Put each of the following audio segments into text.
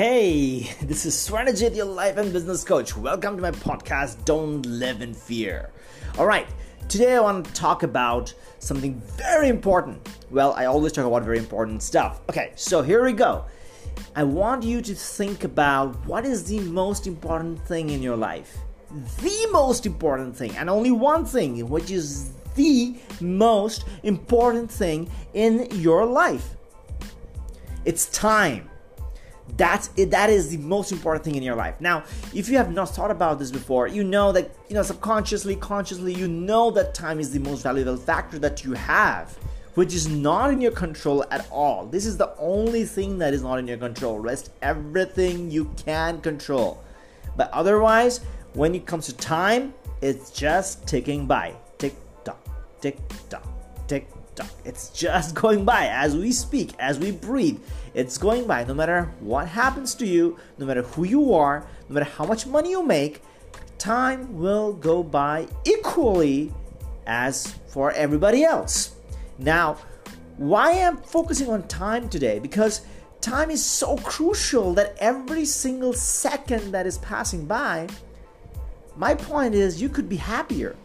Hey, this is Swarnajit, your life and business coach. Welcome to my podcast, Don't Live in Fear. All right, today I want to talk about something very important. Well, I always talk about very important stuff. Okay, so here we go. I want you to think about what is the most important thing in your life. The most important thing, and only one thing, which is the most important thing in your life. It's time. That's it. That is the most important thing in your life. Now, if you have not thought about this before, you know that, subconsciously, consciously, you know that time is the most valuable factor that you have, which is not in your control at all. This is the only thing that is not in your control. Rest everything you can control. But otherwise, when it comes to time, it's just ticking by. Tick tock, tick tock, tick tock. It's just going by as we speak, as we breathe. It's going by no matter what happens to you, no matter who you are, no matter how much money you make, time will go by equally as for everybody else. Now, why am I focusing on time today? Because time is so crucial that every single second that is passing by, my point is you could be happier.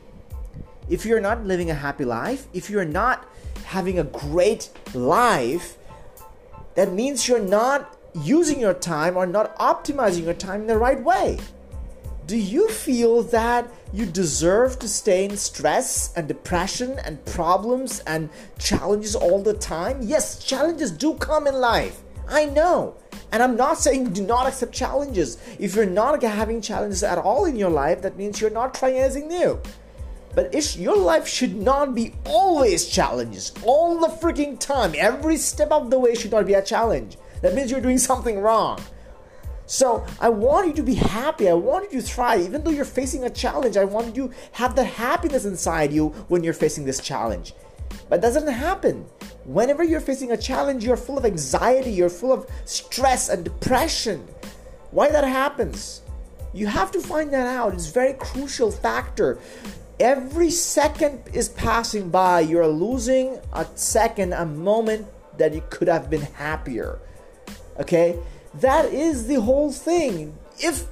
If you're not living a happy life, if you're not having a great life, that means you're not using your time or not optimizing your time in the right way. Do you feel that you deserve to stay in stress and depression and problems and challenges all the time? Yes, challenges do come in life. I know. And I'm not saying do not accept challenges. If you're not having challenges at all in your life, that means you're not trying anything new. But your life should not be always challenges. All the freaking time, every step of the way should not be a challenge. That means you're doing something wrong. So I want you to be happy. I want you to thrive. Even though you're facing a challenge, I want you to have the happiness inside you when you're facing this challenge. But that doesn't happen. Whenever you're facing a challenge, you're full of anxiety. You're full of stress and depression. Why that happens? You have to find that out. It's a very crucial factor. Every second is passing by. You're losing a second, a moment that you could have been happier. Okay? That is the whole thing. If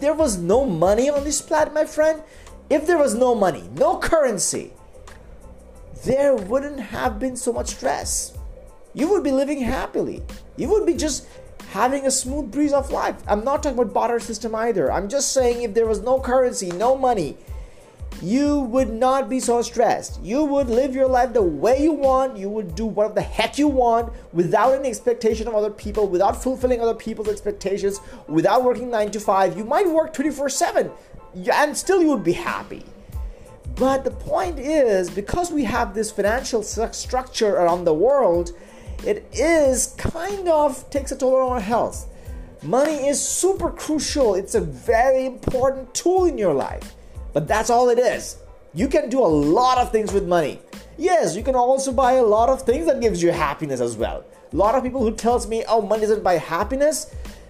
there was no money on this planet, my friend, if there was no money, no currency, there wouldn't have been so much stress. You would be living happily. You would be just having a smooth breeze of life. I'm not talking about barter system either. I'm just saying if there was no currency, no money, you would not be so stressed. You would live your life the way you want. You would do whatever the heck you want without any expectation of other people, without fulfilling other people's expectations, without working 9 to 5. You might work 24/7 and still you would be happy. But the point is, because we have this financial structure around the world, it is kind of takes a toll on our health. Money is super crucial. It's a very important tool in your life. But that's all it is. You can do a lot of things with money. Yes, you can also buy a lot of things that gives you happiness as well. A lot of people who tells me, oh, money doesn't buy happiness.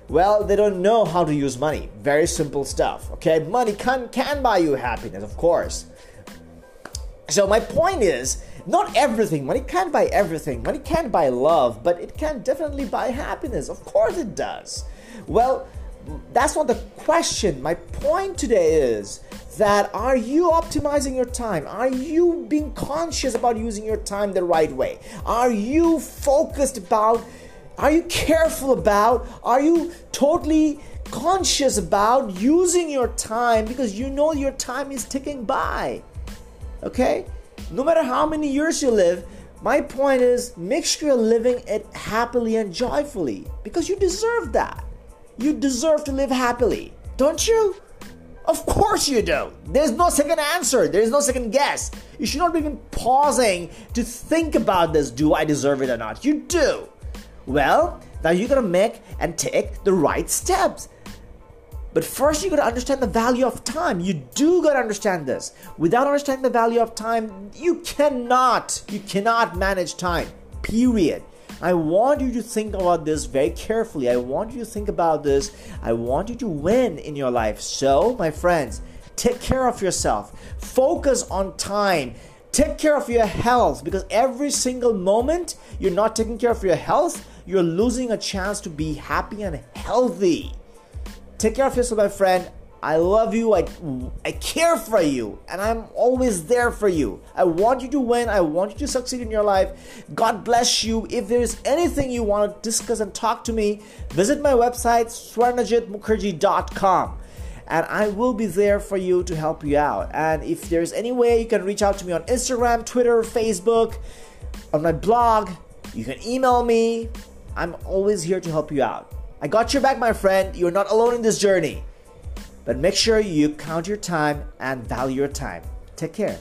Well, they don't know how to use money. Very simple stuff, okay? Money can buy you happiness, of course. So my point is, not everything. Money can't buy everything. Money can't buy love, but it can definitely buy happiness. Of course it does. Well, that's not the question. My point today is that are you optimizing your time? Are you being conscious about using your time the right way? Are you focused about? Are you careful about? Are you totally conscious about using your time? Because you know your time is ticking by. Okay? No matter how many years you live, my point is make sure you're living it happily and joyfully. Because you deserve that. You deserve to live happily. Don't you? Of course you do. There's no second answer. There's no second guess. You should not be even pausing to think about this. Do I deserve it or not? You do. Well, now you're going to make and take the right steps. But first, you got to understand the value of time. You do got to understand this. Without understanding the value of time, you cannot manage time. Period. I want you to think about this very carefully. I want you to think about this. I want you to win in your life. So, my friends, take care of yourself. Focus on time. Take care of your health because every single moment you're not taking care of your health, you're losing a chance to be happy and healthy. Take care of yourself, my friend. I love you. I care for you, and I'm always there for you. I want you to win. I want you to succeed in your life. God bless you. If there is anything you want to discuss and talk to me, visit my website, swarnajitmukherji.com. And I will be there for you to help you out. And if there's any way, you can reach out to me on Instagram, Twitter, Facebook, on my blog. You can email me. I'm always here to help you out. I got your back, my friend. You're not alone in this journey. But make sure you count your time and value your time. Take care.